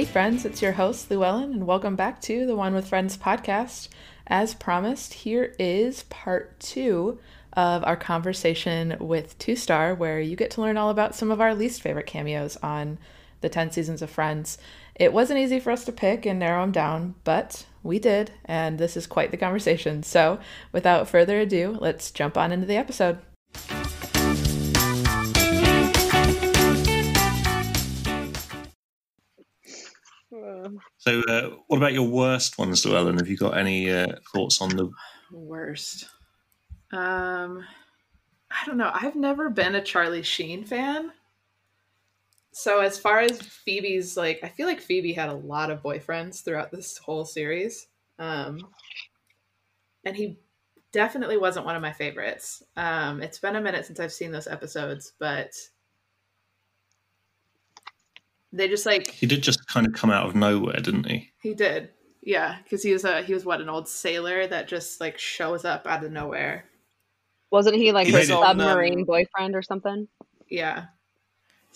Hey friends, it's your host Llewellyn, and welcome back to the One with Friends podcast. As promised, here is part 2 of our conversation with Two Star, where you get to learn all about some of our least favorite cameos on the 10 seasons of Friends. It wasn't easy for us to pick and narrow them down, but we did, and this is quite the conversation. So without further ado, let's jump on into the episode. So what about your worst ones, Llewellyn? Have you got any thoughts on the worst? I don't know. I've never been a Charlie Sheen fan. So as far as Phoebe's, like, I feel like Phoebe had a lot of boyfriends throughout this whole series. And he definitely wasn't one of my favorites. It's been a minute since I've seen those episodes, but they just, like, he did just kind of come out of nowhere, didn't he? He did. Yeah, because he was what, an old sailor that just, like, shows up out of nowhere. Wasn't he like his submarine boyfriend or something? Yeah.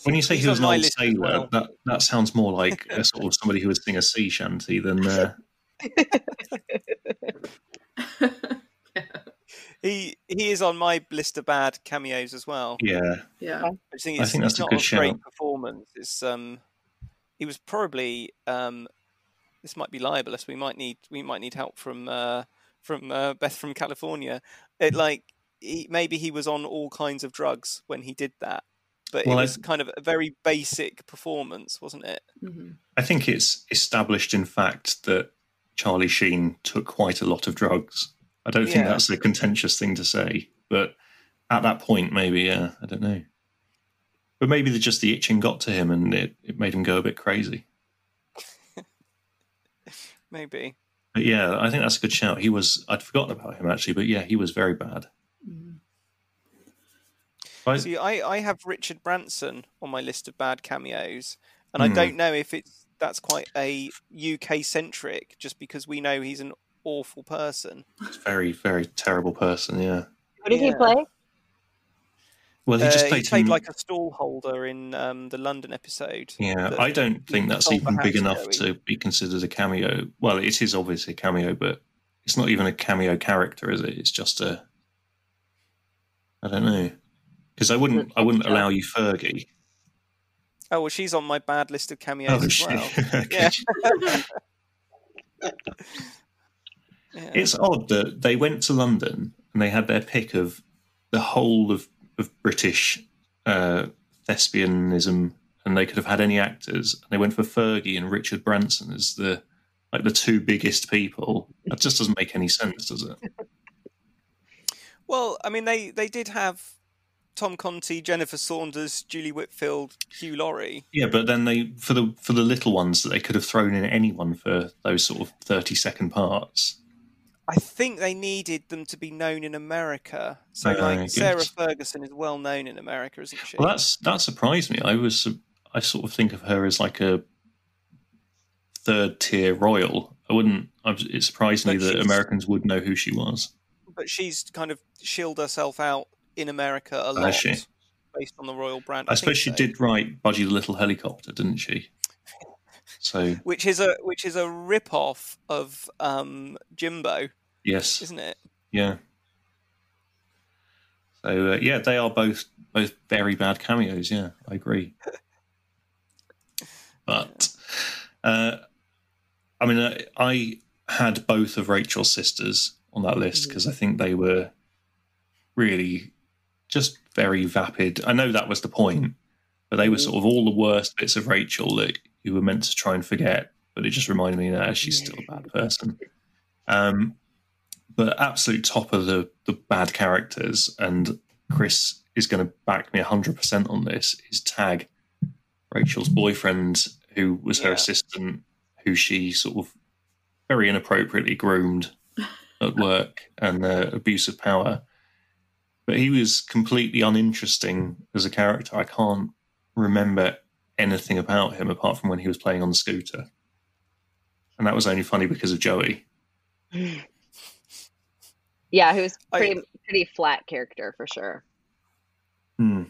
When you say he was an old sailor, that sounds more like a sort of somebody who would sing a sea shanty than. Yeah. He is on my list of bad cameos as well. Yeah. I think that's not a good great performance. It's he was probably this might be libelous. We might need help from Beth from California. Maybe he was on all kinds of drugs when he did that. But well, it was kind of a very basic performance, wasn't it? Mm-hmm. I think it's established in fact that Charlie Sheen took quite a lot of drugs. I don't think that's a contentious thing to say, but at that point, maybe, I don't know. But maybe just the itching got to him and it made him go a bit crazy. Maybe. But yeah, I think that's a good shout. I'd forgotten about him actually, but yeah, he was very bad. Mm. Right. See, I have Richard Branson on my list of bad cameos, and I don't know if that's quite a UK-centric, just because we know he's an awful person. He's a very, very terrible person, yeah. What did he play? Well, he played like a stallholder in the London episode. Yeah, I don't think that's even big enough to be considered a cameo. Well, it is obviously a cameo, but it's not even a cameo character, is it? It's just I don't know. Because I wouldn't allow you Fergie. Oh, well, she's on my bad list of cameos as well. Yeah. It's odd that they went to London and they had their pick of the whole of British thespianism, and they could have had any actors. And they went for Fergie and Richard Branson as the two biggest people. That just doesn't make any sense, does it? Well, I mean, they did have Tom Conti, Jennifer Saunders, Julie Whitfield, Hugh Laurie. Yeah, but then they for the little ones that they could have thrown in anyone for those sort of 30-second parts. I think they needed them to be known in America. So Sarah Ferguson is well known in America, isn't she? Well, that surprised me. I sort of think of her as like a third tier royal. It surprised me that Americans would know who she was. But she's kind of shielded herself out in America a lot, based on the royal brand. I suppose she did write Budgie the Little Helicopter, didn't she? So which is a rip-off of Jimbo. Yes, isn't it? Yeah. So they are both very bad cameos. Yeah, I agree. But I mean, I had both of Rachel's sisters on that list because I think they were really just very vapid. I know that was the point, but they were sort of all the worst bits of Rachel that you were meant to try and forget, but it just reminded me that she's still a bad person. But absolute top of the bad characters, and Chris is going to back me 100% on this, is Tag, Rachel's boyfriend, who was her assistant, who she sort of very inappropriately groomed at work, and the abuse of power. But he was completely uninteresting as a character. I can't remember anything about him apart from when he was playing on the scooter. And that was only funny because of Joey. Yeah, he was pretty flat character for sure. I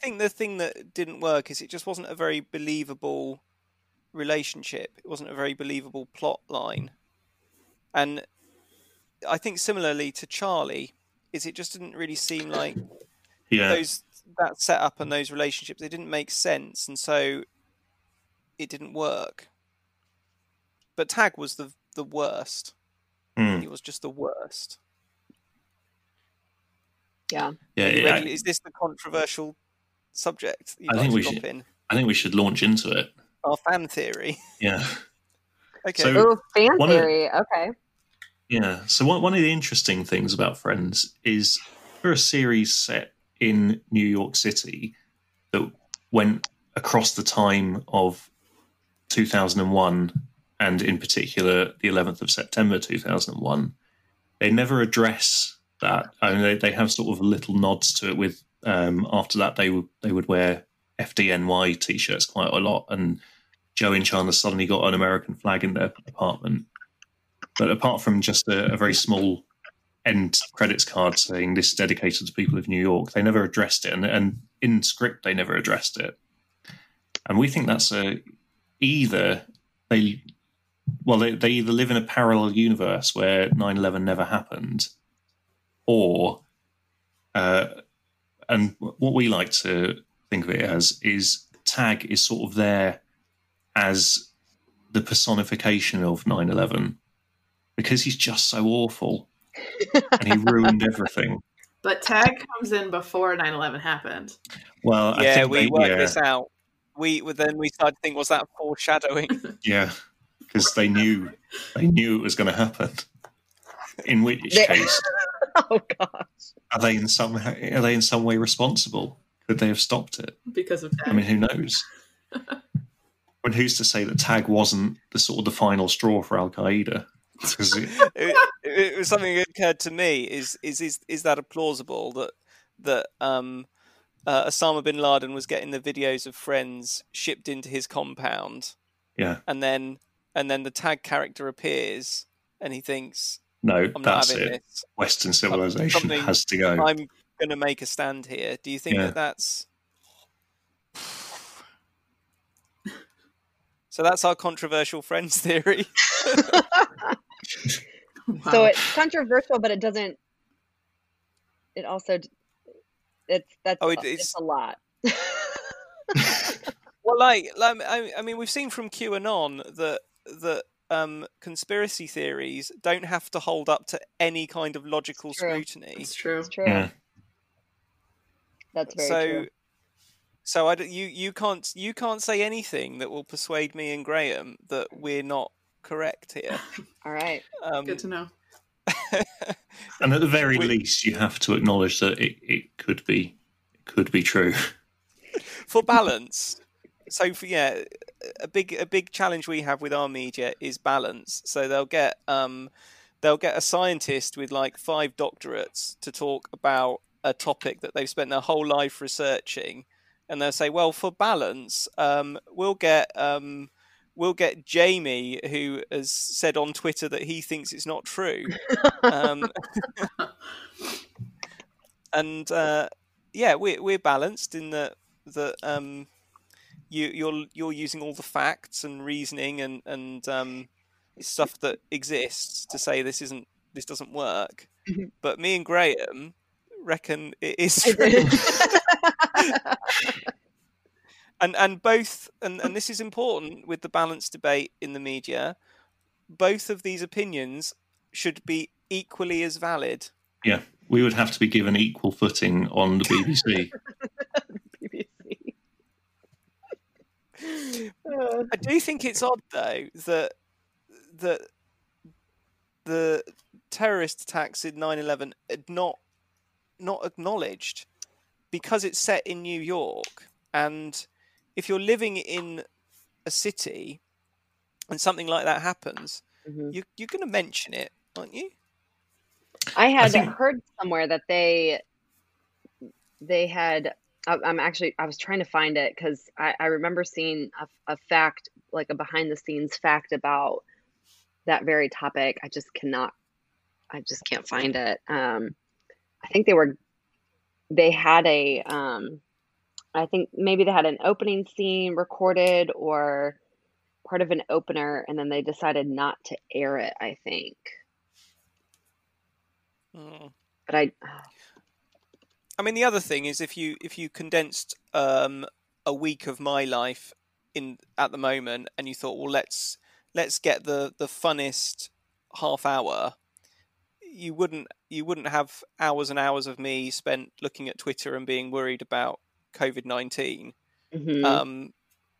think the thing that didn't work is it just wasn't a very believable relationship. It wasn't a very believable plot line. And I think similarly to Charlie, is it just didn't really seem like that setup and those relationships, they didn't make sense, and so it didn't work. But Tag was the worst. Mm. It was just the worst. Yeah. Is this the controversial subject? I think we should launch into it. Our fan theory. Yeah. Okay. So fan theory. Okay. Yeah. So one of the interesting things about Friends is for a series set in New York City that went across the time of 2001 and in particular the 11th of September 2001, they never address that. I mean, they have sort of little nods to it with after that they would wear FDNY t-shirts quite a lot, and Joe and Chandler suddenly got an American flag in their apartment. But apart from just a very small end credits card saying this is dedicated to people of New York, they never addressed it, and in script they never addressed it. And we think that's they either live in a parallel universe where 9/11 never happened, or and what we like to think of it as is Tag is sort of there as the personification of 9/11 because he's just so awful and he ruined everything. But Tag comes in before 9/11 happened. Well, yeah, we worked this out. Then we started to think, was that foreshadowing? Yeah, because they knew it was going to happen. In which case, oh gosh, are they in some way responsible? Could they have stopped it because of Tag? I mean, who knows? And who's to say that Tag wasn't the sort of the final straw for Al Qaeda? It was something that occurred to me: is that plausible that Osama bin Laden was getting the videos of Friends shipped into his compound? Yeah, and then the Tag character appears, and he thinks, "No, that's it. Western civilization has to go. I'm going to make a stand here." Do you think that's? So that's our controversial Friends theory. Wow. So it's controversial, but it doesn't. It also, it's a lot. Well, I mean, we've seen from QAnon that conspiracy theories don't have to hold up to any kind of logical scrutiny. That's true. That's true. Yeah. That's very true. So you can't say anything that will persuade me and Graham that we're not correct here. All right. Good to know. And at the very least, you have to acknowledge that it could be true. For balance. So a big challenge we have with our media is balance. So they'll get a scientist with like 5 doctorates to talk about a topic that they've spent their whole life researching, and they'll say, well, for balance, we'll get Jamie, who has said on Twitter that he thinks it's not true. We're balanced in that you're using all the facts and reasoning and stuff that exists to say this doesn't work. Mm-hmm. But me and Graham reckon it is true. And this is important with the balance debate in the media, both of these opinions should be equally as valid. Yeah, we would have to be given equal footing on the BBC. I do think it's odd, though, that the terrorist attacks in 9/11 are not acknowledged because it's set in New York. And if you're living in a city and something like that happens, mm-hmm. you're going to mention it, aren't you? I heard somewhere that they had. I was trying to find it because I remember seeing a fact, like a behind the scenes fact about that very topic. I just can't find it. I think they had an opening scene recorded or part of an opener, and then they decided not to air it, I think. Mm. But I mean, the other thing is if you condensed a week of my life in at the moment, and you thought, well, let's get the funnest half hour, you wouldn't have hours and hours of me spent looking at Twitter and being worried about COVID-19. Mm-hmm.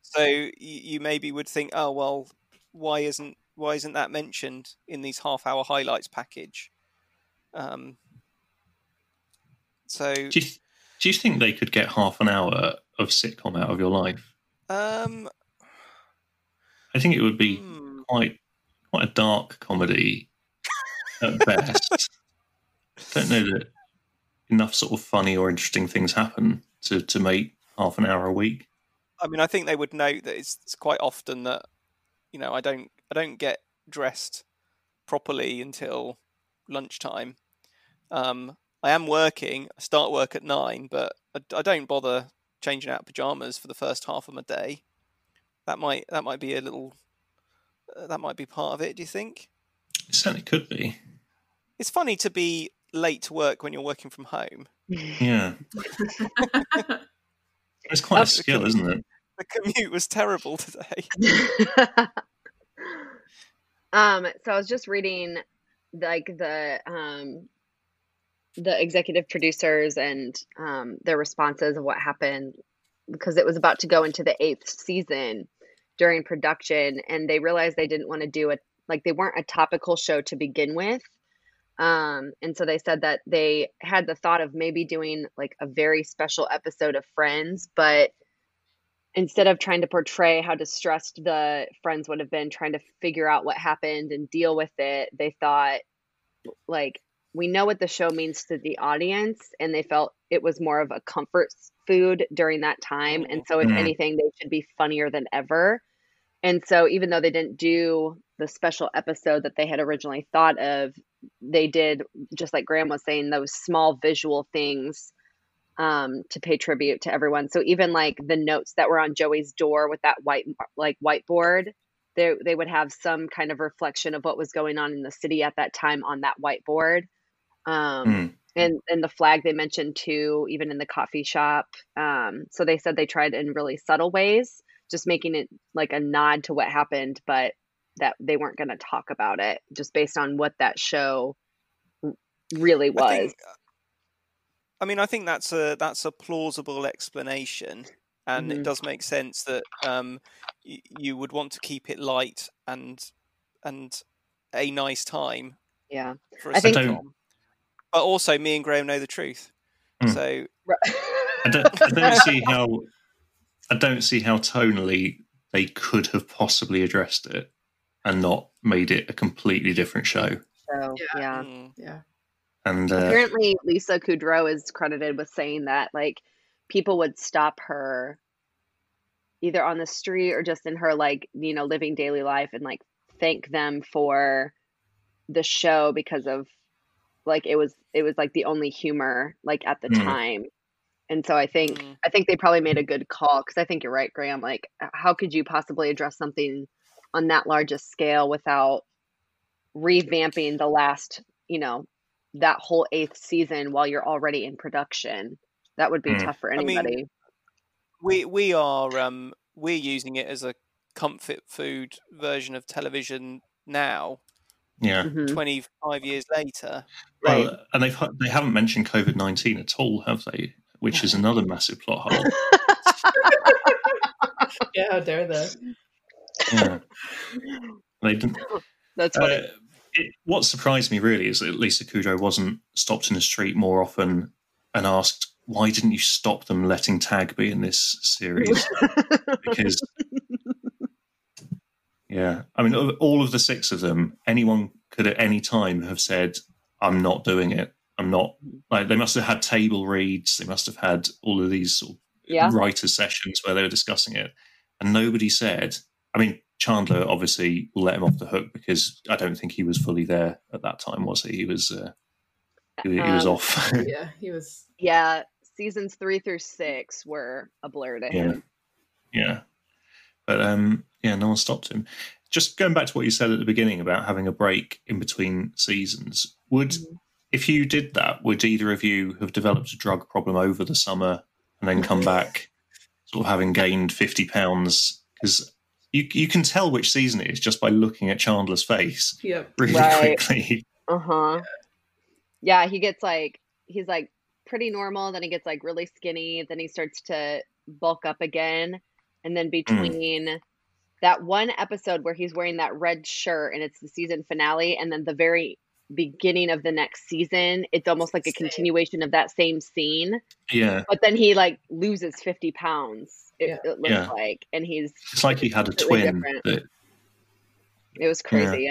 So you maybe would think, oh well, why isn't that mentioned in these half-hour highlights package? So do you think they could get half an hour of sitcom out of your life? I think it would be quite a dark comedy at best. I don't know that enough sort of funny or interesting things happen to make half an hour a week. I mean, I think they would note that it's quite often that, you know, I don't get dressed properly until lunchtime. I am working. I start work at 9, but I don't bother changing out pajamas for the first half of my day. That might be a little. That might be part of it. Do you think? It certainly could be. It's funny to be late to work when you're working from home. Yeah. It's quite a skill, isn't it? The commute was terrible today. So I was just reading like the executive producers and their responses of what happened, because it was about to go into the 8th season during production, and they realized they didn't want to do it. Like, they weren't a topical show to begin with. And so they said that they had the thought of maybe doing like a very special episode of Friends, but instead of trying to portray how distressed the Friends would have been trying to figure out what happened and deal with it, they thought, like, we know what the show means to the audience, and they felt it was more of a comfort food during that time. And so if anything, they should be funnier than ever. And so even though they didn't do the special episode that they had originally thought of, they did, just like Graham was saying, those small visual things to pay tribute to everyone. So even like the notes that were on Joey's door with that whiteboard, they would have some kind of reflection of what was going on in the city at that time on that whiteboard. And the flag they mentioned too, even in the coffee shop. So they said they tried in really subtle ways, just making it like a nod to what happened, but that they weren't going to talk about it just based on what that show really was. I think that's a plausible explanation, and it does make sense that you would want to keep it light and a nice time. Yeah. For a sitcom. But also, me and Graham know the truth. Mm. So I don't see how tonally they could have possibly addressed it and not made it a completely different show. Yeah. And apparently Lisa Kudrow is credited with saying that, like, people would stop her either on the street or just in her, like, you know, living daily life, and like thank them for the show because of like it was like the only humor like at the time. And so I think they probably made a good call, because I think you're right, Graham. Like, how could you possibly address something on that large a scale without revamping the last, you know, that whole 8th season while you're already in production? That would be tough for anybody. I mean, we're using it as a comfort food version of television now. Yeah, 25 years later. Well, right? And they haven't mentioned COVID-19 at all, have they? Which is another massive plot hole. Yeah, how dare they? Yeah. They didn't. That's funny. What surprised me really is that Lisa Kudrow wasn't stopped in the street more often and asked, why didn't you stop them letting Tag be in this series? Because, yeah, I mean, all of the 6 of them, anyone could at any time have said, I'm not doing it. I'm not, like, they must have had table reads. They must have had all of these sort of writer sessions where they were discussing it. And nobody said, I mean, Chandler obviously will let him off the hook because I don't think he was fully there at that time, was he? He was off. Yeah, he was. Yeah, seasons 3 through 6 were a blur to him. Yeah. But yeah, no one stopped him. Just going back to what you said at the beginning about having a break in between seasons, would if you did that, would either of you have developed a drug problem over the summer and then come back sort of having gained 50 pounds? Because you can tell which season it is just by looking at Chandler's face really quickly. Uh-huh. Yeah, he gets like, he's like pretty normal, then he gets like really skinny, then he starts to bulk up again. And then between that one episode where he's wearing that red shirt and it's the season finale, and then the very beginning of the next season, it's almost like a continuation of that same scene. Yeah. But then he like loses 50 pounds, it looks like. And he's... It's like he had a twin. But... It was crazy,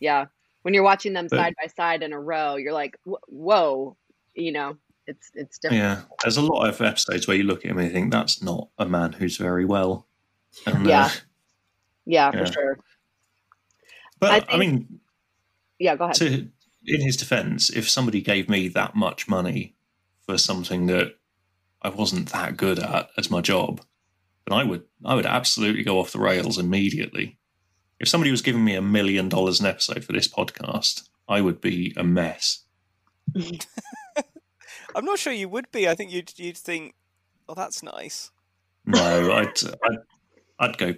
yeah. When you're watching them side by side in a row, you're like, whoa, you know, it's different. Yeah, there's a lot of episodes where you look at him and you think, that's not a man who's very well. And, yeah, for sure. But I mean, yeah, go ahead. In his defense, if somebody gave me that much money for something that I wasn't that good at as my job, then I would absolutely go off the rails immediately. If somebody was giving me $1 million an episode for this podcast, I would be a mess. I'm not sure you would be. I think you'd think, oh, that's nice. No, I'd go.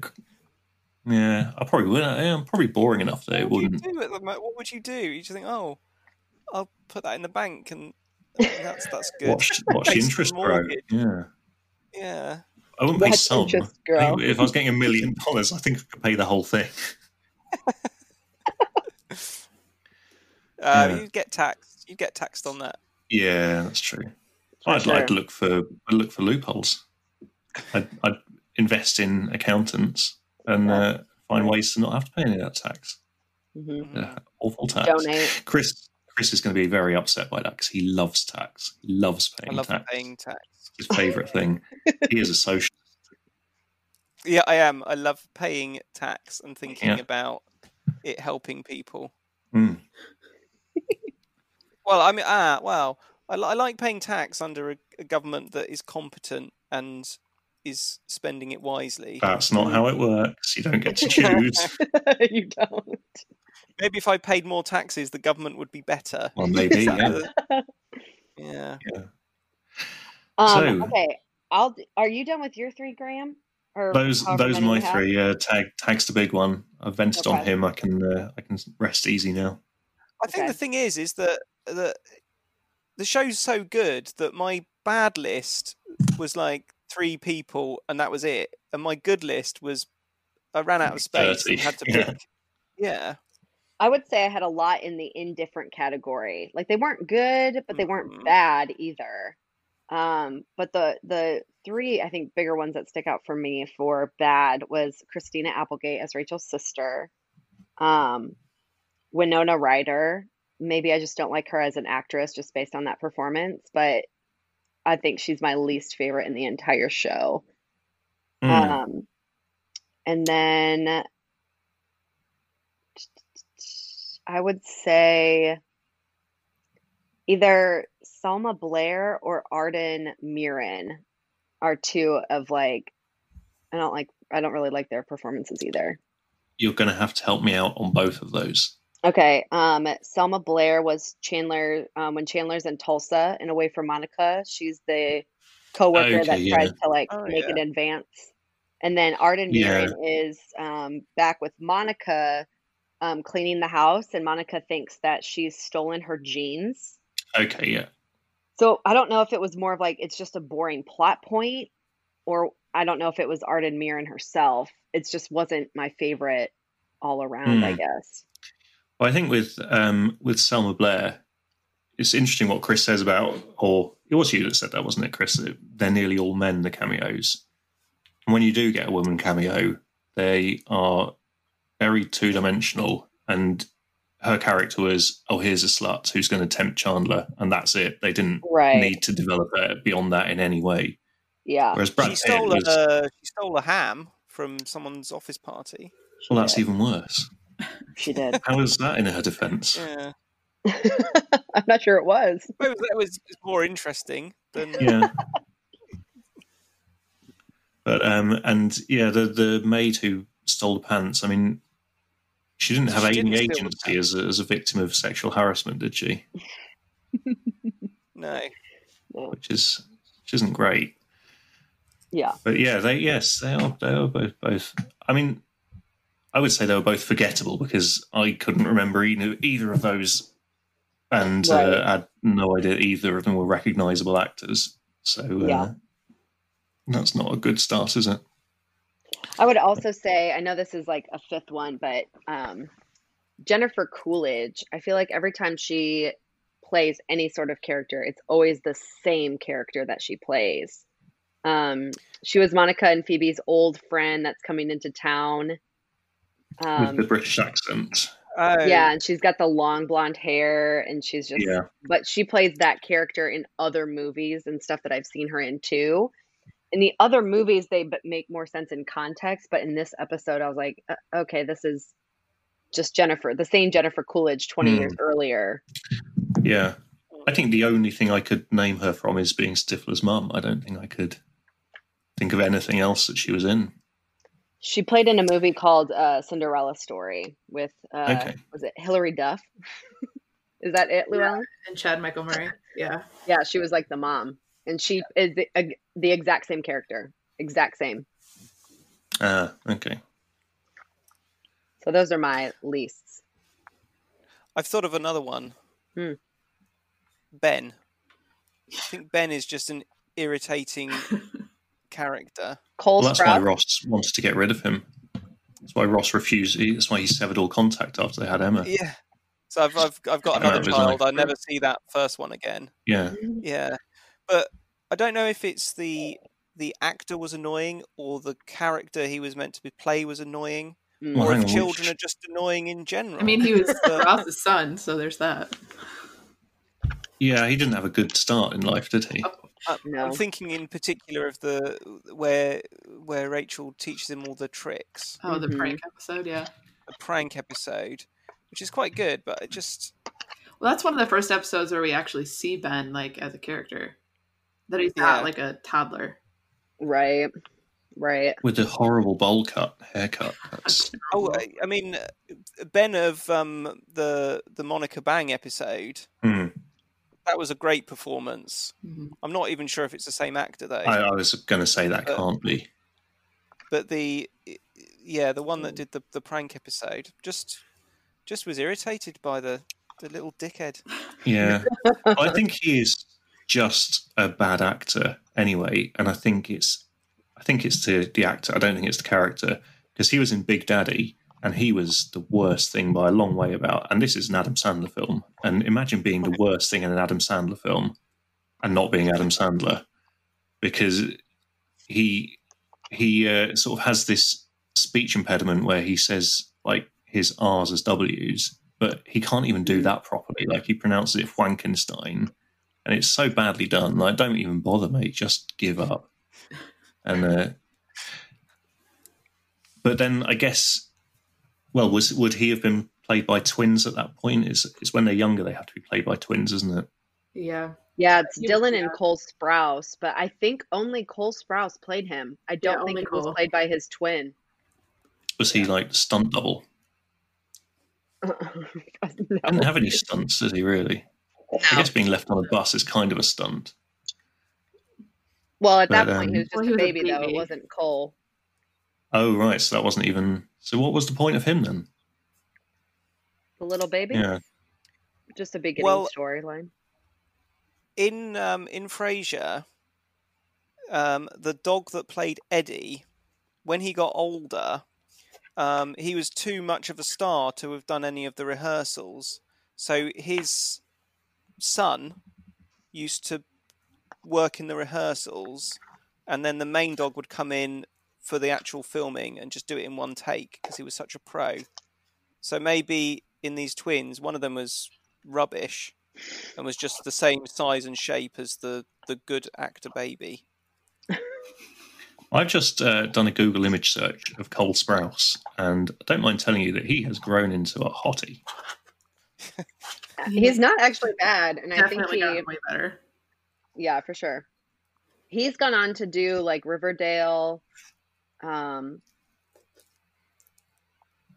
Yeah, I probably would. I'm probably boring enough that it wouldn't. What would you do? You just think, oh, I'll put that in the bank, and that's good. Watch interest grow. Yeah. I wouldn't pay some. If I was getting $1 million, I think I could pay the whole thing. You'd get taxed. You'd get taxed on that. Yeah, that's true. I'd like to look for loopholes. I'd invest in accountants. And find ways to not have to pay any of that tax. Mm-hmm. Awful tax. Donate. Chris is going to be very upset by that because he loves tax. He loves paying tax. It's his favourite thing. He is a socialist. Yeah, I am. I love paying tax and thinking about it helping people. Mm. Well, I mean, I like paying tax under a government that is competent and is spending it wisely. That's not how it works. You don't get to choose. You don't. Maybe if I paid more taxes, the government would be better. Well, maybe. Yeah. Okay. Are you done with your three, Graham? Or those my three. Yeah. Tag's the big one. I've vented on him. I can rest easy now. I think the thing is that the show's so good that my bad list was like 3 people and that was it, and my good list was I ran out of space and had to pick. I would say I had a lot in the indifferent category. Like, they weren't good, but they weren't bad either. But the 3 I think bigger ones that stick out for me for bad was Christina Applegate as Rachel's sister, Winona Ryder. Maybe I just don't like her as an actress just based on that performance, but I think she's my least favorite in the entire show. And then I would say either Salma Blair or Helen Mirren are 2 of, like, I don't really like their performances either. You're going to have to help me out on both of those. Okay, Salma Blair was Chandler, when Chandler's in Tulsa and away from Monica. She's the coworker that tries to, like, make an advance. And then Helen Mirren is back with Monica, cleaning the house, and Monica thinks that she's stolen her jeans. Okay, yeah. So I don't know if it was more of, like, it's just a boring plot point, or I don't know if it was Helen Mirren herself. It just wasn't my favorite all around, I guess. Well, I think with Salma Blair, it's interesting what Chris says about, or it was you that said that, wasn't it, Chris? They're nearly all men, the cameos. And when you do get a woman cameo, they are very two-dimensional. And her character was, oh, here's a slut who's going to tempt Chandler, and that's it. They didn't need to develop it beyond that in any way. Yeah. Whereas Brad she stole a ham from someone's office party. Well, that's even worse. She did. How was that in her defense? Yeah. I'm not sure it was. That was more interesting than. Yeah. But and yeah, the maid who stole the pants. I mean, she didn't have any agency as a victim of sexual harassment, did she? No, which isn't great. Yeah, but yeah, they are both. I mean, I would say they were both forgettable because I couldn't remember either of those, and right. I had no idea either of them were recognisable actors. So yeah, that's not a good start, is it? I would also say, I know this is like a fifth one, but Jennifer Coolidge, I feel like every time she plays any sort of character, it's always the same character that she plays. She was Monica and Phoebe's old friend that's coming into town. With the British accent. Yeah, and she's got the long blonde hair, and she's just... Yeah. But she plays that character in other movies and stuff that I've seen her in too. In the other movies, they make more sense in context, but in this episode, I was like, okay, this is just Jennifer, the same Jennifer Coolidge 20 years earlier. Yeah. I think the only thing I could name her from is being Stifler's mum. I don't think I could think of anything else that she was in. She played in a movie called Cinderella Story with, was it Hilary Duff? Is that it, Llewellyn? Yeah. And Chad Michael Murray, yeah. Yeah, she was like the mom. And she is the exact same character. Exact same. Okay. So those are my leasts. I've thought of another one. Ben. I think Ben is just an irritating character. Cole Sprouse. Well, that's why Ross wants to get rid of him. That's why Ross refused. That's why he severed all contact after they had Emma. Yeah. So I've got another child. I never see that first one again. Yeah. Yeah. But I don't know if it's the actor was annoying or the character he was meant to play was annoying, or if children are just annoying in general. I mean, he was Ross's son, so there's that. Yeah, he didn't have a good start in life, did he? No. I'm thinking in particular of the where Rachel teaches him all the tricks. Oh, the prank episode, yeah. The prank episode, which is quite good, but it just... Well, that's one of the first episodes where we actually see Ben, like, as a character. That he's not like a toddler. Right. Right. With a horrible bowl cut, haircut. Oh, I mean, Ben of the Monica Bang episode, that was a great performance. I'm not even sure if it's the same actor, though. I was going to say that can't be. But the one that did the prank episode just was irritated by the little dickhead. Yeah. I think he is... just a bad actor anyway, and I think it's the actor. I don't think it's the character, because he was in Big Daddy and he was the worst thing by a long way about, and this is an Adam Sandler film, and imagine being the worst thing in an Adam Sandler film and not being Adam Sandler, because he sort of has this speech impediment where he says like his R's as W's, but he can't even do that properly. Like, he pronounces it Wankenstein. And it's so badly done. Like, don't even bother, mate. Just give up. And but then I guess, well, would he have been played by twins at that point? It's when they're younger they have to be played by twins, isn't it? Yeah. Yeah, it's Dylan and Cole Sprouse, but I think only Cole Sprouse played him. I don't think it was played by his twin. Was he like stunt double? No. Didn't have any stunts, did he really? No. I guess being left on a bus is kind of a stunt. Well, at that point, he was just a baby, though. It wasn't Cole. Oh, right. So that wasn't even... So what was the point of him, then? The little baby? Yeah. Just a beginning storyline. In Frasier, the dog that played Eddie, when he got older, he was too much of a star to have done any of the rehearsals. So his... son used to work in the rehearsals, and then the main dog would come in for the actual filming and just do it in one take because he was such a pro. So maybe in these twins, one of them was rubbish and was just the same size and shape as the good actor baby. I've just done a Google image search of Cole Sprouse, and I don't mind telling you that he has grown into a hottie. He's not actually bad, and I think he definitely got way better. Yeah, for sure. he's gone on to do like Riverdale.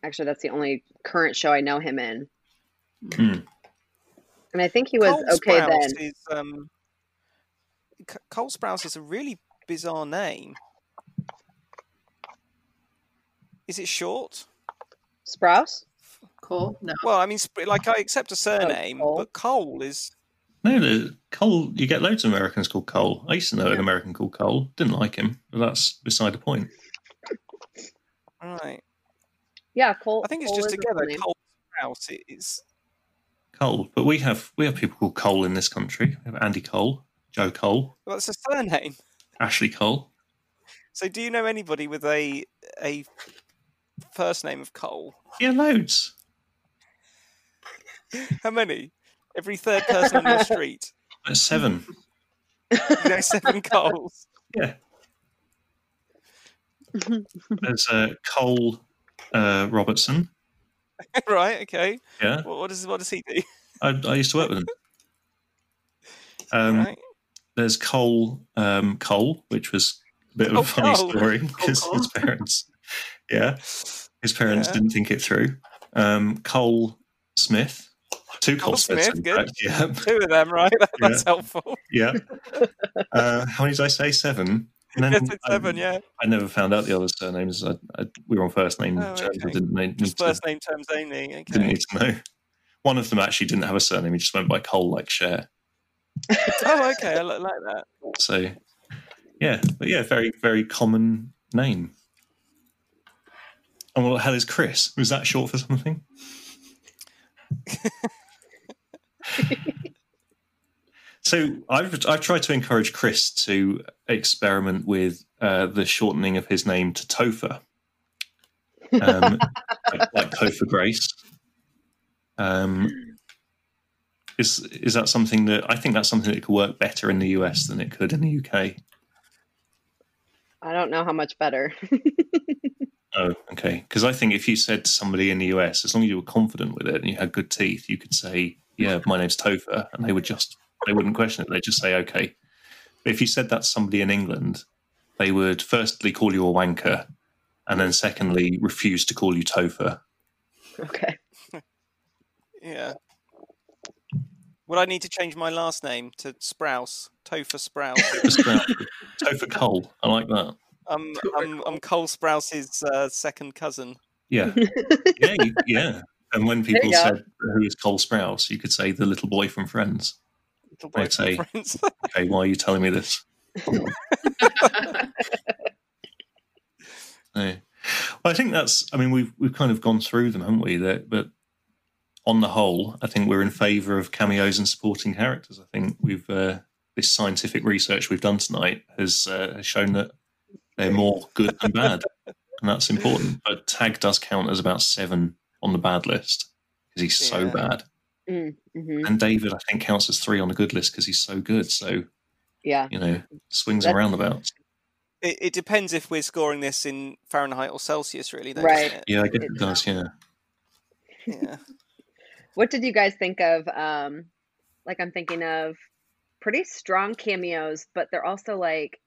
Actually, that's the only current show I know him in. Mm. And I think he was okay then. Cole Sprouse is a really bizarre name. Is it short? Sprouse? Cole? No. Well, I mean, like, I accept a surname, Cole. But Cole is... No, Cole, you get loads of Americans called Cole. I used to know an American called Cole. Didn't like him, but that's beside the point. Right. Yeah, Cole. I think it's Cole just together, Cole Sprouse. It's... Cole, but we have people called Cole in this country. We have Andy Cole, Joe Cole. Well, that's a surname. Ashley Cole. So do you know anybody with a first name of Cole? Yeah, loads. How many? Every third person on your street. That's 7. You know, 7 Coles. Yeah. There's Cole Robertson. Right. Okay. Yeah. What does he do? I used to work with him. Right. There's Cole Cole, which was a bit of a funny story because his parents, didn't think it through. Cole Smith, 2 Cole Smiths, in fact. Yeah. 2 of them, right? That's helpful. Yeah. How many did I say? 7. And then, 7, I never found out the other surnames. We were on first name terms. I didn't need first name terms only. Okay. Didn't need to know. One of them actually didn't have a surname. He just went by Cole, like Cher. Oh, okay. I like that. So, yeah. But yeah, very, very common name. And what the hell is Chris? Was that short for something? So I've tried to encourage Chris to experiment with the shortening of his name to Topher, like Topher Grace. Is that something that I think that's something that could work better in the US than it could in the UK? I don't know how much better. Oh, okay. Because I think if you said to somebody in the US, as long as you were confident with it and you had good teeth, you could say, "Yeah, my name's Topher," and they wouldn't question it. They'd just say, okay. But if you said that to somebody in England, they would firstly call you a wanker and then secondly refuse to call you Topher. Okay. Yeah. Would I need to change my last name to Sprouse? Topher Sprouse. Topher Cole. I like that. I'm Cole Sprouse's second cousin. Yeah. Yeah, And when people said, who is Cole Sprouse, you could say the little boy from Friends. I'd say, okay, why are you telling me this? No. Well, I think we've kind of gone through them, haven't we? But on the whole, I think we're in favour of cameos and supporting characters. I think we've this scientific research we've done tonight has shown that they're more good than bad, and that's important. But Tag does count as about 7 on the bad list because he's so bad. Mm-hmm. And David, I think, counts as 3 on the good list because he's so good. So, swings and roundabouts. It depends if we're scoring this in Fahrenheit or Celsius, really. Though, right? Yeah, I guess it does. Yeah. What did you guys think of? I'm thinking of pretty strong cameos, but they're also like,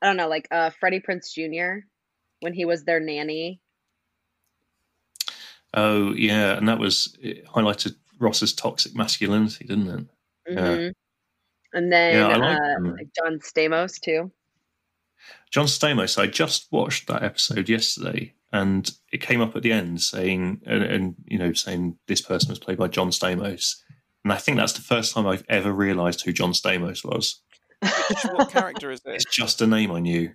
I don't know, like Freddie Prinze Jr. when he was their nanny. Oh, yeah, and it highlighted Ross's toxic masculinity, didn't it? Yeah. Mm-hmm. And then John Stamos, too. John Stamos, I just watched that episode yesterday, and it came up at the end saying, saying this person was played by John Stamos. And I think that's the first time I've ever realised who John Stamos was. What character is it? It's just a name I knew.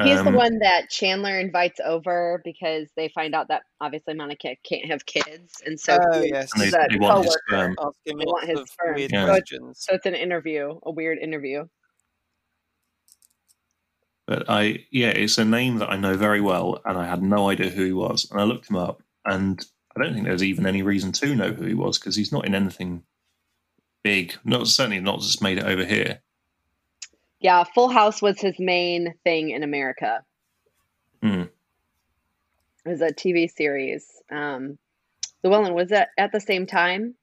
He's the one that Chandler invites over because they find out that obviously Monica can't have kids, and so they want his sperm. They want his sperm. So it's an interview, a weird interview. But it's a name that I know very well, and I had no idea who he was. And I looked him up, and I don't think there's even any reason to know who he was because he's not in anything big. Certainly not just made it over here. Yeah, Full House was his main thing in America. Mm. It was a TV series. Llewellyn, was that at the same time?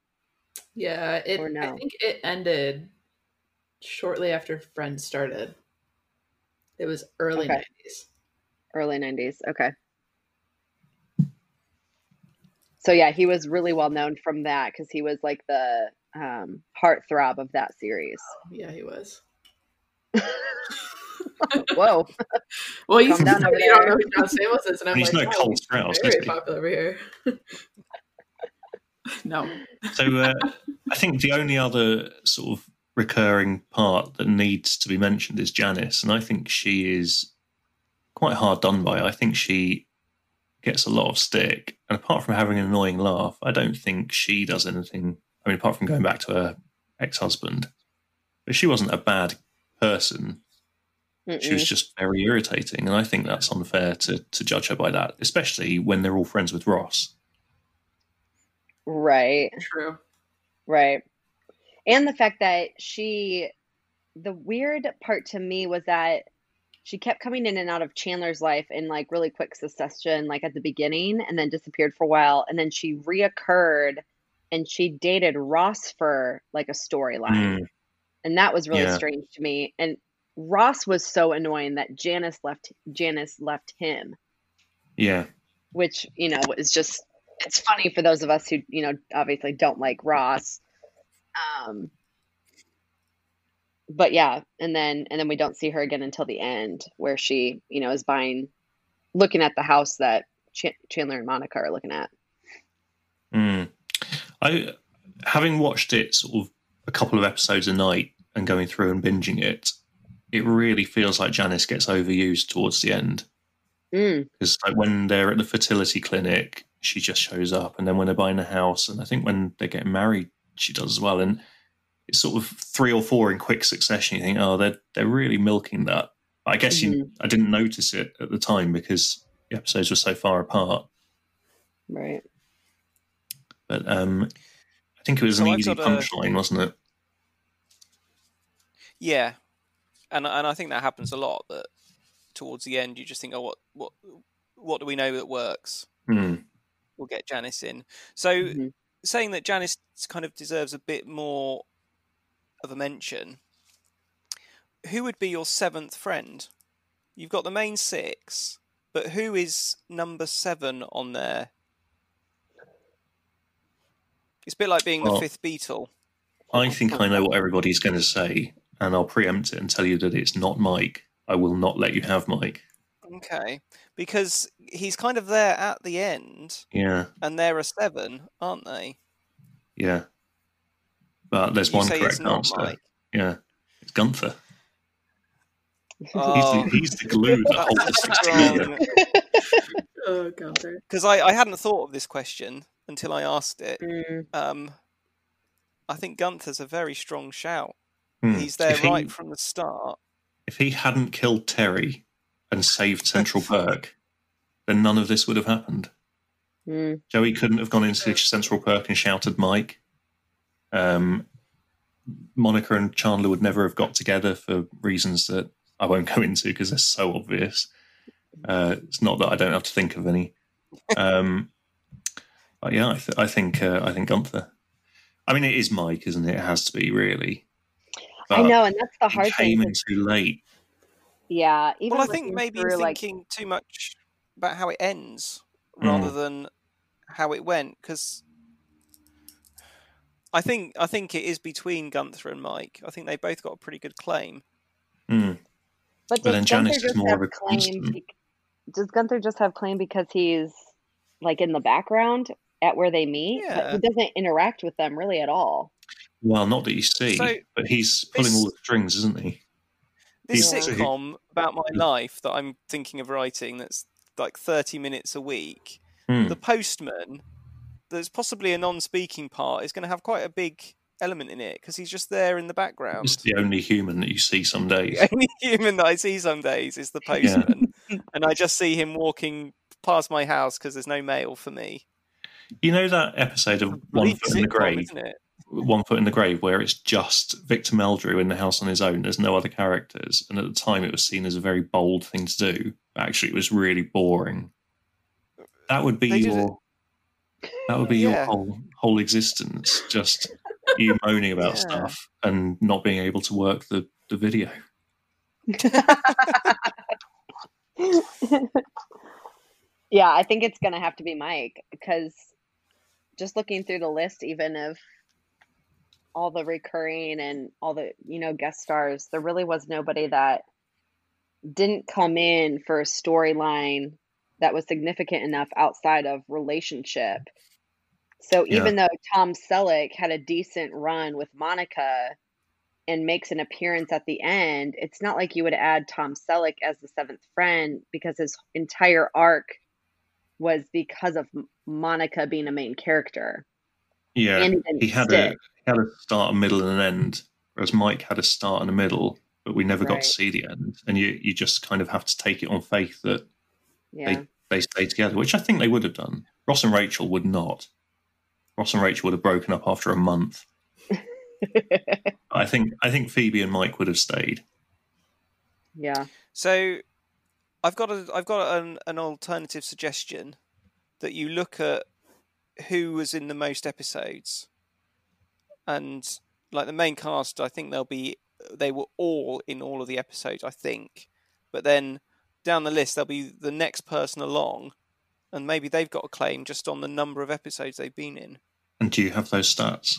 Yeah, I think it ended shortly after Friends started. It was early 90s. Early 90s. Okay. So yeah, he was really well known from that because he was like the heartthrob of that series. Yeah, he was. Whoa. Well, you don't know who John Stamos is, and I'm he's like, no Cole Sprouse. Very popular over here. No. So I think the only other sort of recurring part that needs to be mentioned is Janice, and I think she is quite hard done by. I think she gets a lot of stick, and apart from having an annoying laugh, I don't think she does anything. I mean, apart from going back to her ex-husband, but she wasn't a bad person. Mm-mm. She was just very irritating, and I think that's unfair to judge her by that, especially when they're all friends with Ross. Right. True. Right. And the fact that the weird part to me was that she kept coming in and out of Chandler's life in like really quick succession, like at the beginning, and then disappeared for a while. And then she reoccurred and she dated Ross for like a storyline. Mm. And that was really strange to me. And Ross was so annoying that Janice left him. Yeah. Which, you know, is just, it's funny for those of us who, you know, obviously don't like Ross. But yeah, and then we don't see her again until the end where she, you know, is looking at the house that Chandler and Monica are looking at. Mm. I, having watched it sort of a couple of episodes a night and going through and binging it, it really feels like Janice gets overused towards the end. Mm. Because like when they're at the fertility clinic, she just shows up, and then when they're buying a house, and I think when they're getting married, she does as well. And it's sort of three or four in quick succession. You think, oh, they're really milking that. But I guess I didn't notice it at the time because the episodes were so far apart. Right. But I think it was an easy punchline, wasn't it? Yeah, and I think that happens a lot. That towards the end, you just think, oh, what do we know that works? Mm. We'll get Janice in. So saying that Janice kind of deserves a bit more of a mention, who would be your 7th friend? You've got the main 6, but who is number 7 on there? It's a bit like being the 5th Beatle. I think I know what everybody's going to say, and I'll preempt it and tell you that it's not Mike. I will not let you have Mike. Okay, because he's kind of there at the end. Yeah. And there are 7, aren't they? Yeah. But there's one correct answer. Yeah. It's Gunther. Oh. He's the glue that holds the 16. Oh, Gunther. Because I hadn't thought of this question until I asked it. Mm. I think Gunther's a very strong shout. Mm. He's there right from the start. If he hadn't killed Terry and saved Central Perk, then none of this would have happened. Mm. Joey couldn't have gone into Central Perk and shouted Mike. Monica and Chandler would never have got together for reasons that I won't go into because they're so obvious. It's not that I don't have to think of any. But yeah, I think Gunther. I mean, it is Mike, isn't it? It has to be, really. But I know, and that's the hard thing. He came in too late. Yeah. Even well, I think maybe thinking too much about how it ends rather than how it went, because I think it is between Gunther and Mike. I think they both got a pretty good claim. Mm. But then Janice is more of a claim. Does Gunther just have claim because he's like in the background at where they meet? Yeah. But he doesn't interact with them really at all. Well, not that you see, but he's pulling all the strings, isn't he? This sitcom about my life that I'm thinking of writing that's like 30 minutes a week, the postman, there's possibly a non-speaking part, is going to have quite a big element in it because he's just there in the background. It's the only human that you see some days. The only human that I see some days is the postman. Yeah. And I just see him walking past my house because there's no mail for me. You know that episode of One Foot in the Grave? Isn't it? One Foot in the Grave, where it's just Victor Meldrew in the house on his own. There's no other characters. And at the time, it was seen as a very bold thing to do. Actually, it was really boring. That would be your whole existence. Just you moaning about stuff and not being able to work the video. Yeah, I think it's going to have to be Mike, because just looking through the list, even of all the recurring and all the, you know, guest stars, there really was nobody that didn't come in for a storyline that was significant enough outside of relationship. So even though Tom Selleck had a decent run with Monica and makes an appearance at the end, it's not like you would add Tom Selleck as the seventh friend, because his entire arc was because of Monica being a main character. Yeah, and he had a start, a middle, and an end, whereas Mike had a start and a middle, but we never got to see the end. And you just kind of have to take it on faith that they stay together, which I think they would have done. Ross and Rachel would not. Ross and Rachel would have broken up after a month. I think Phoebe and Mike would have stayed. Yeah. So I've got an alternative suggestion, that you look at who was in the most episodes, and like the main cast, I think they were all in all of the episodes, I think. But then down the list, there'll be the next person along, and maybe they've got a claim just on the number of episodes they've been in. And do you have those stats?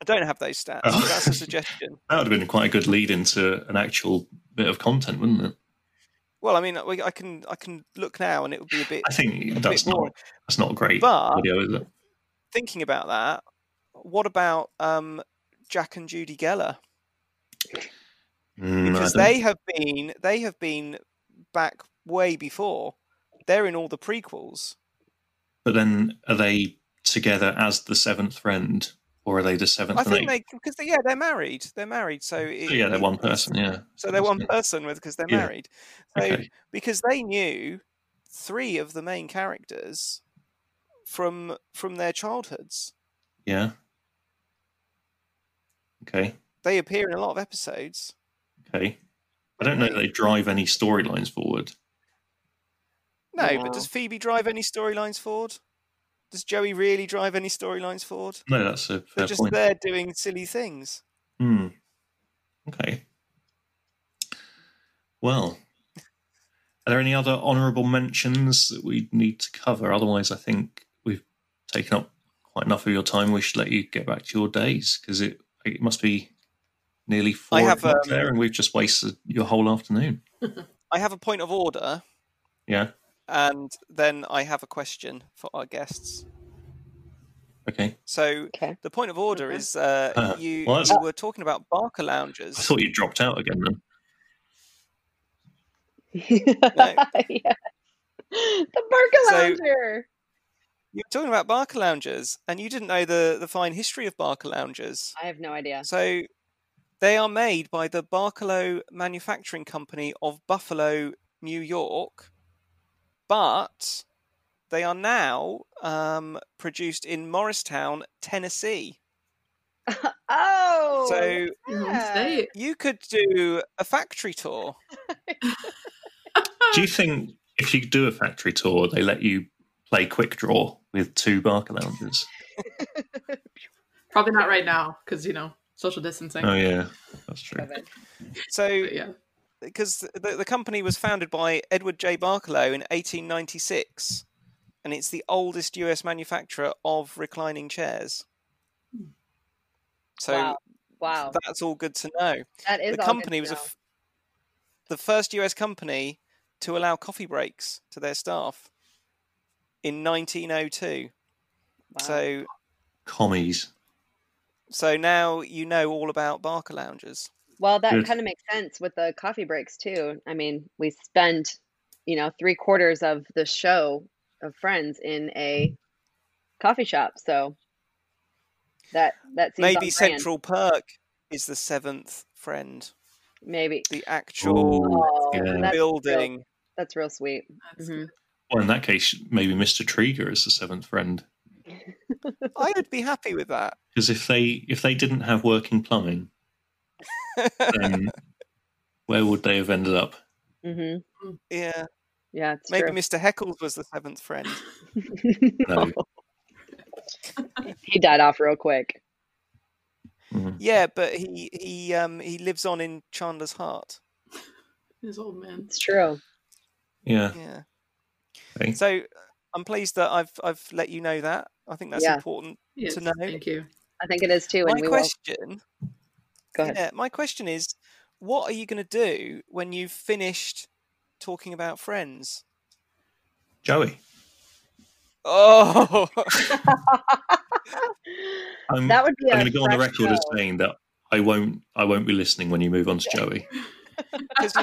I don't have those stats. Oh. But that's a suggestion. That would have been quite a good lead into an actual bit of content, wouldn't it? Well, I mean, I can look now, and it would be a bit. I think that's not great. But video, is it? Thinking about that, what about Jack and Judy Geller? Because they have been back way before. They're in all the prequels. But then, are they together as the seventh friend? Or are they the seventh? I think they're married. They're married, so they're one person. Yeah, so they're one person because they're married. So because they knew three of the main characters from their childhoods. Yeah. Okay. They appear in a lot of episodes. Okay. I don't know that they drive any storylines forward. No, but does Phoebe drive any storylines forward? Does Joey really drive any storylines forward? No, that's a fair point. They're just there doing silly things. Hmm. Okay. Well, are there any other honourable mentions that we need to cover? Otherwise, I think we've taken up quite enough of your time. We should let you get back to your days, because it must be nearly 4 o'clock there, and we've just wasted your whole afternoon. I have a point of order. Yeah. And then I have a question for our guests. Okay. So the point of order is you were talking about Barcalounger. I thought you dropped out again then. The Barcalounger. You were talking about Barcalounger, and you didn't know the fine history of Barcalounger. I have no idea. So they are made by the Barcalow Manufacturing Company of Buffalo, New York. But they are now produced in Morristown, Tennessee. Oh! So you could do a factory tour. Do you think if you do a factory tour, they let you play quick draw with two Barcaloungers? Probably not right now, because, you know, social distancing. Oh, yeah. That's true. So, but, yeah. Because the company was founded by Edward J. Barcalow in 1896, and it's the oldest U.S. manufacturer of reclining chairs. So wow. That's all good to know. That is the company was the first U.S. company to allow coffee breaks to their staff in 1902. Wow. So commies. So now you know all about Barcaloungers. Well, that kind of makes sense with the coffee breaks, too. I mean, we spend, you know, 3/4 of the show of Friends in a coffee shop. So that seems maybe Central Perk is the seventh friend. Maybe. The actual building. That's real sweet. Mm-hmm. Well, in that case, maybe Mr. Trigger is the seventh friend. I would be happy with that. Because if they didn't have working plumbing... then where would they have ended up? Mm-hmm. Yeah. Yeah. It's maybe true. Mr. Heckles was the seventh friend. No. He died off real quick. Mm-hmm. Yeah, but he lives on in Chandler's heart. His old man. It's true. Yeah. Yeah. Hey. So I'm pleased that I've let you know that. I think that's important to know. Thank you. I think it is too. My question. Go ahead. Yeah, my question is, what are you going to do when you've finished talking about Friends? Joey. Oh. That would be. I'm going to go on the record as saying that I won't be listening when you move on to Joey. Because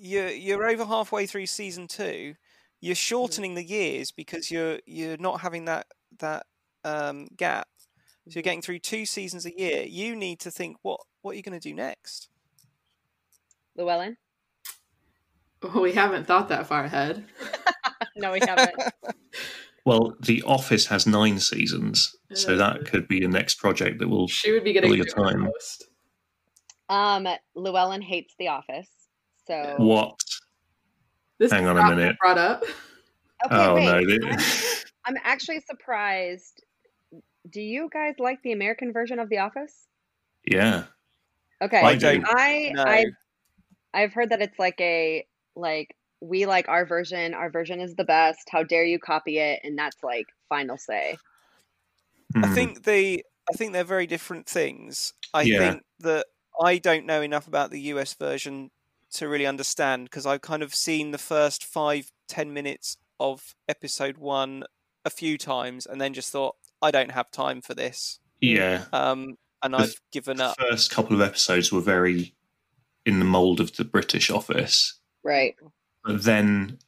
you're over halfway through season 2. You're shortening the years because you're not having that gap. So you're getting through 2 seasons a year. You need to think what are you going to do next, Llewellyn? Well, we haven't thought that far ahead. No, we haven't. Well, The Office has 9 seasons, so that could be the next project that will. She would be getting your time. Host. Llewellyn hates The Office. So what? This Hang on a minute. Brought up. Okay, oh wait. No! I'm actually surprised. Do you guys like the American version of The Office? Yeah. Okay. I do. No. I've heard that it's like we like our version. Our version is the best. How dare you copy it? And that's like final say. Mm. I think they're very different things. I think that I don't know enough about the US version to really understand, because I've kind of seen the first 5-10 minutes of episode 1 a few times and then just thought, I don't have time for this. Yeah. And I've given up. The first couple of episodes were very in the mold of the British Office. Right. But then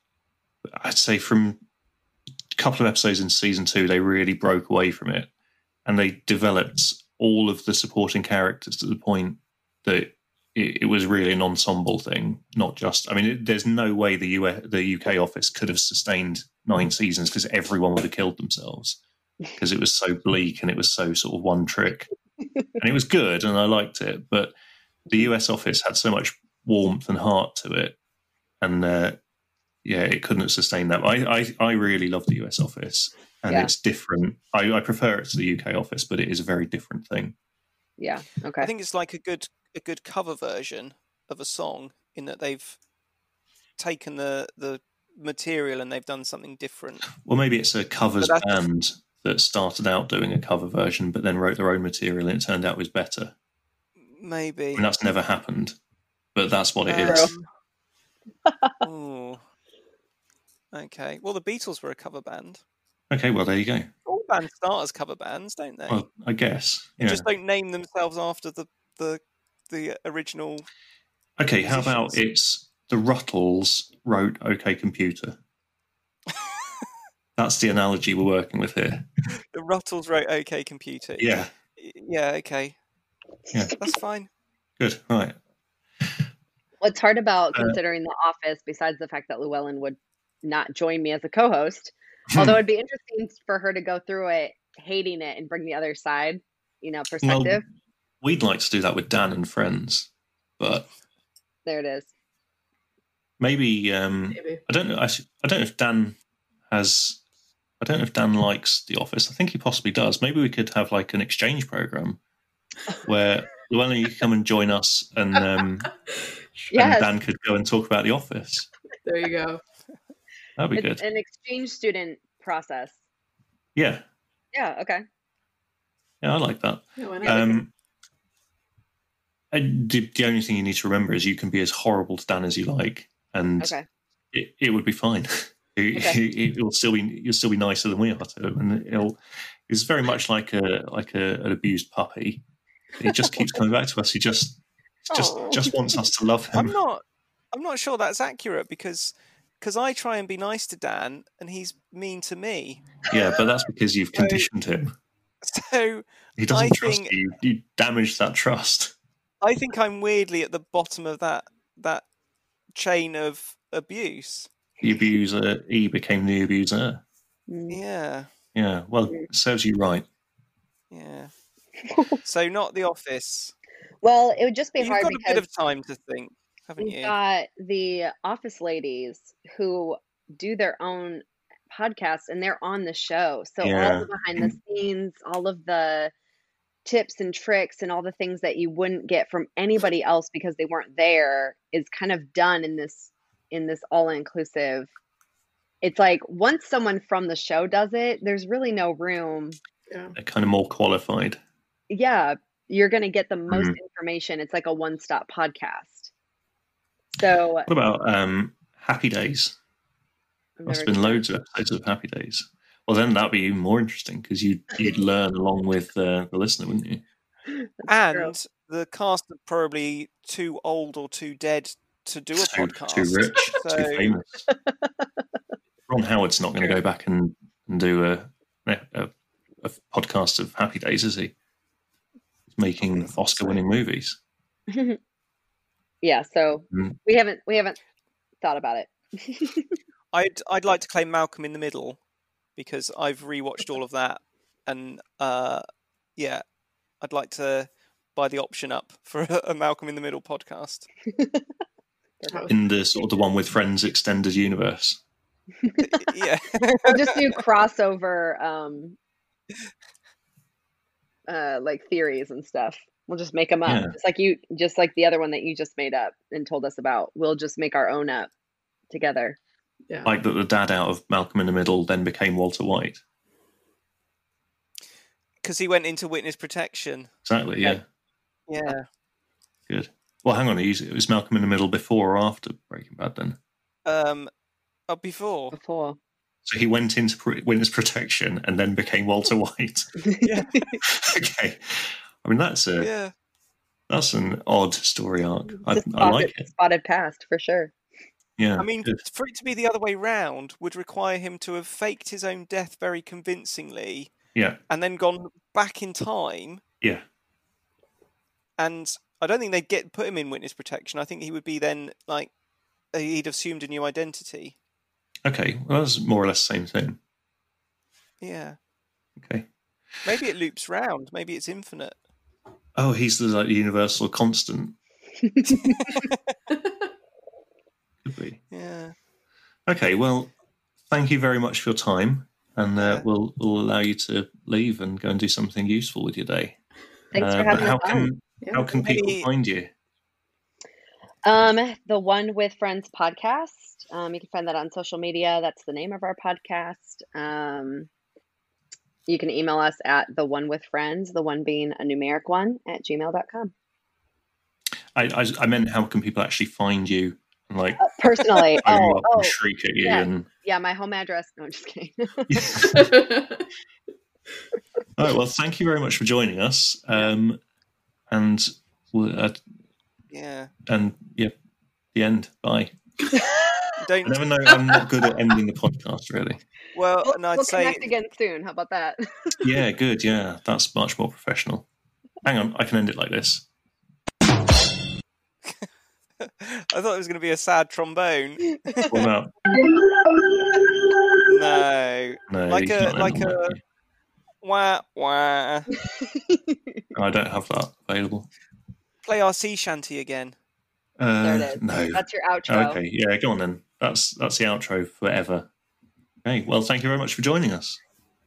I'd say from a couple of episodes in season 2, they really broke away from it. And they developed all of the supporting characters to the point that it was really an ensemble thing, not just... I mean, there's no way the UK Office could have sustained 9 seasons, because everyone would have killed themselves, because it was so bleak and it was so sort of one trick. And it was good and I liked it, but the US Office had so much warmth and heart to it, and it couldn't have sustained that. I really love the US Office, and it's different. I prefer it to the UK Office, but it is a very different thing. Yeah, okay. I think it's like a good cover version of a song, in that they've taken the material and they've done something different. Well, maybe it's a covers band that started out doing a cover version but then wrote their own material and it turned out it was better. Maybe. And that's never happened, but that's what it is. Ooh. Okay. Well, the Beatles were a cover band. Okay, well, there you go. All bands start as cover bands, don't they? Well, I guess. Yeah. They just don't name themselves after the original. Okay, how about it's the Rutles wrote OK Computer? That's the analogy we're working with here. The Rutles wrote OK Computer. Yeah. Yeah, okay. Yeah. That's fine. Good, right. What's hard about considering The Office, besides the fact that Llewellyn would not join me as a co-host, although it'd be interesting for her to go through it, hating it, and bring the other side, perspective. Well, we'd like to do that with Dan and Friends, but there it is. Maybe I don't know. I don't know if Dan has. I don't know if Dan likes The Office. I think he possibly does. Maybe we could have like an exchange program where Llewellyn, you come and join us, and and Dan could go and talk about The Office. There you go. That'd be good. An exchange student process. Yeah. Yeah. Okay. Yeah, I like that. Yeah, why not? The only thing you need to remember is you can be as horrible to Dan as you like, and it would be fine. You'll still be nicer than we are to him, and it's very much like an abused puppy. He just keeps coming back to us. He just wants us to love him. I'm not sure that's accurate, because I try and be nice to Dan, and he's mean to me. Yeah, but that's because you've conditioned him. So he doesn't trust you. You damage that trust. I think I'm weirdly at the bottom of that chain of abuse. The abuser, he became the abuser. Yeah. Yeah. Well, serves you right. Yeah. So not The Office. Well, it would just be hard. You've got a bit of time to think, haven't you? You've got the Office ladies who do their own podcasts and they're on the show. So all the behind the scenes, all of the tips and tricks and all the things that you wouldn't get from anybody else because they weren't there is kind of done in this all-inclusive. It's like once someone from the show does it, there's really no room. Yeah. They're kind of more qualified. Yeah. You're going to get the most information. It's like a one-stop podcast. So what about Happy Days? There's been loads of episodes of Happy Days. Well, then that'd be even more interesting because you'd learn along with the listener, wouldn't you? That's true. The cast are probably too old or too dead to do a podcast. Too rich, too famous. Ron Howard's not going to go back and do a podcast of Happy Days, is he? He's making Oscar-winning movies. Yeah, so we haven't thought about it. I'd like to claim Malcolm in the Middle, because I've rewatched all of that, and I'd like to buy the option up for a Malcolm in the Middle podcast. In the sort of the one with Friends extended universe. Yeah, we'll just do crossover, like theories and stuff. We'll just make them up, just like the other one that you just made up and told us about. We'll just make our own up together. Yeah. Like that the dad out of Malcolm in the Middle then became Walter White. Because he went into witness protection. Exactly, yeah. Yeah. Good. Well, hang on. It was Malcolm in the Middle before or after Breaking Bad then? Before. Before. So he went into witness protection and then became Walter White. Yeah. Okay. I mean, that's an odd story arc. I like it. Spotted past, for sure. Yeah, I mean, for it to be the other way round would require him to have faked his own death very convincingly, and then gone back in time. Yeah. And I don't think they'd put him in witness protection. I think he would be then, like, he'd assumed a new identity. Okay, well, that's more or less the same thing. Yeah. Okay. Maybe it loops round. Maybe it's infinite. Oh, he's the universal constant. Be. Yeah. Okay, well, thank you very much for your time, and we'll allow you to leave and go and do something useful with your day. Thanks for having us. How can people find you? The One with Friends podcast. You can find that on social media. That's the name of our podcast. You can email us at the One with Friends, the one being a numeric one, at gmail.com. I meant how can people actually find you? Like personally, and shriek at you. Yeah. My home address. No, I'm just kidding. All right. Well, thank you very much for joining us. The end. Bye. Don't. I never know. I'm not good at ending the podcast, really. Well, and I'd say connect again soon. How about that? Yeah. Good. Yeah. That's much more professional. Hang on. I can end it like this. I thought it was going to be a sad trombone. Well, no, like a wah wah. I don't have that available. Play our sea shanty again. There it is. No, that's your outro. Okay, yeah, go on then. That's the outro forever. Okay, well, thank you very much for joining us.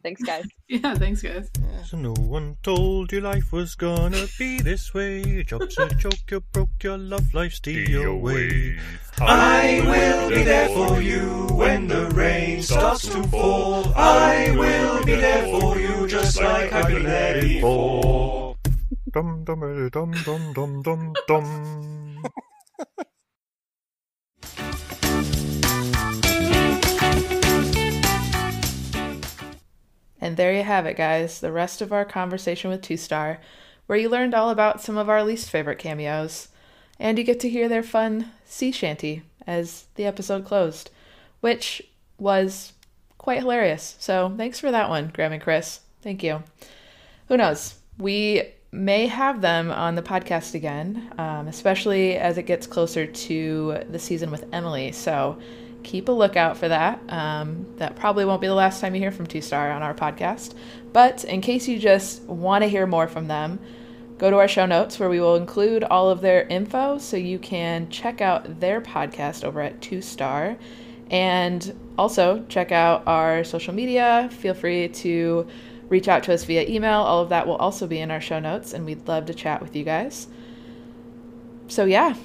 Thanks, guys. Yeah, thanks, guys. Yeah. So no one told you life was gonna be this way. Job's a joke, you broke your love life, steal your way. I will be there for you when the rain starts to fall. I will be there for you just like I've been there before. Dum dum dum dum dum dum dum. And there you have it, guys, the rest of our conversation with Two Star, where you learned all about some of our least favorite cameos, and you get to hear their fun sea shanty as the episode closed, which was quite hilarious. So thanks for that one, Graham and Chris. Thank you. Who knows? We may have them on the podcast again, especially as it gets closer to the season with Emily, so keep a lookout for that. That probably won't be the last time you hear from Two Star on our podcast. But in case you just want to hear more from them, go to our show notes where we will include all of their info so you can check out their podcast over at Two Star. And also check out our social media. Feel free to reach out to us via email. All of that will also be in our show notes, and we'd love to chat with you guys. So yeah,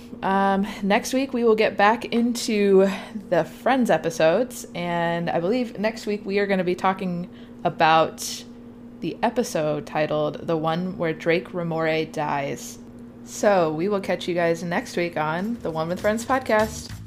next week we will get back into the Friends episodes, and I believe next week we are going to be talking about the episode titled The One Where Drake Ramore Dies. So we will catch you guys next week on the One with Friends podcast.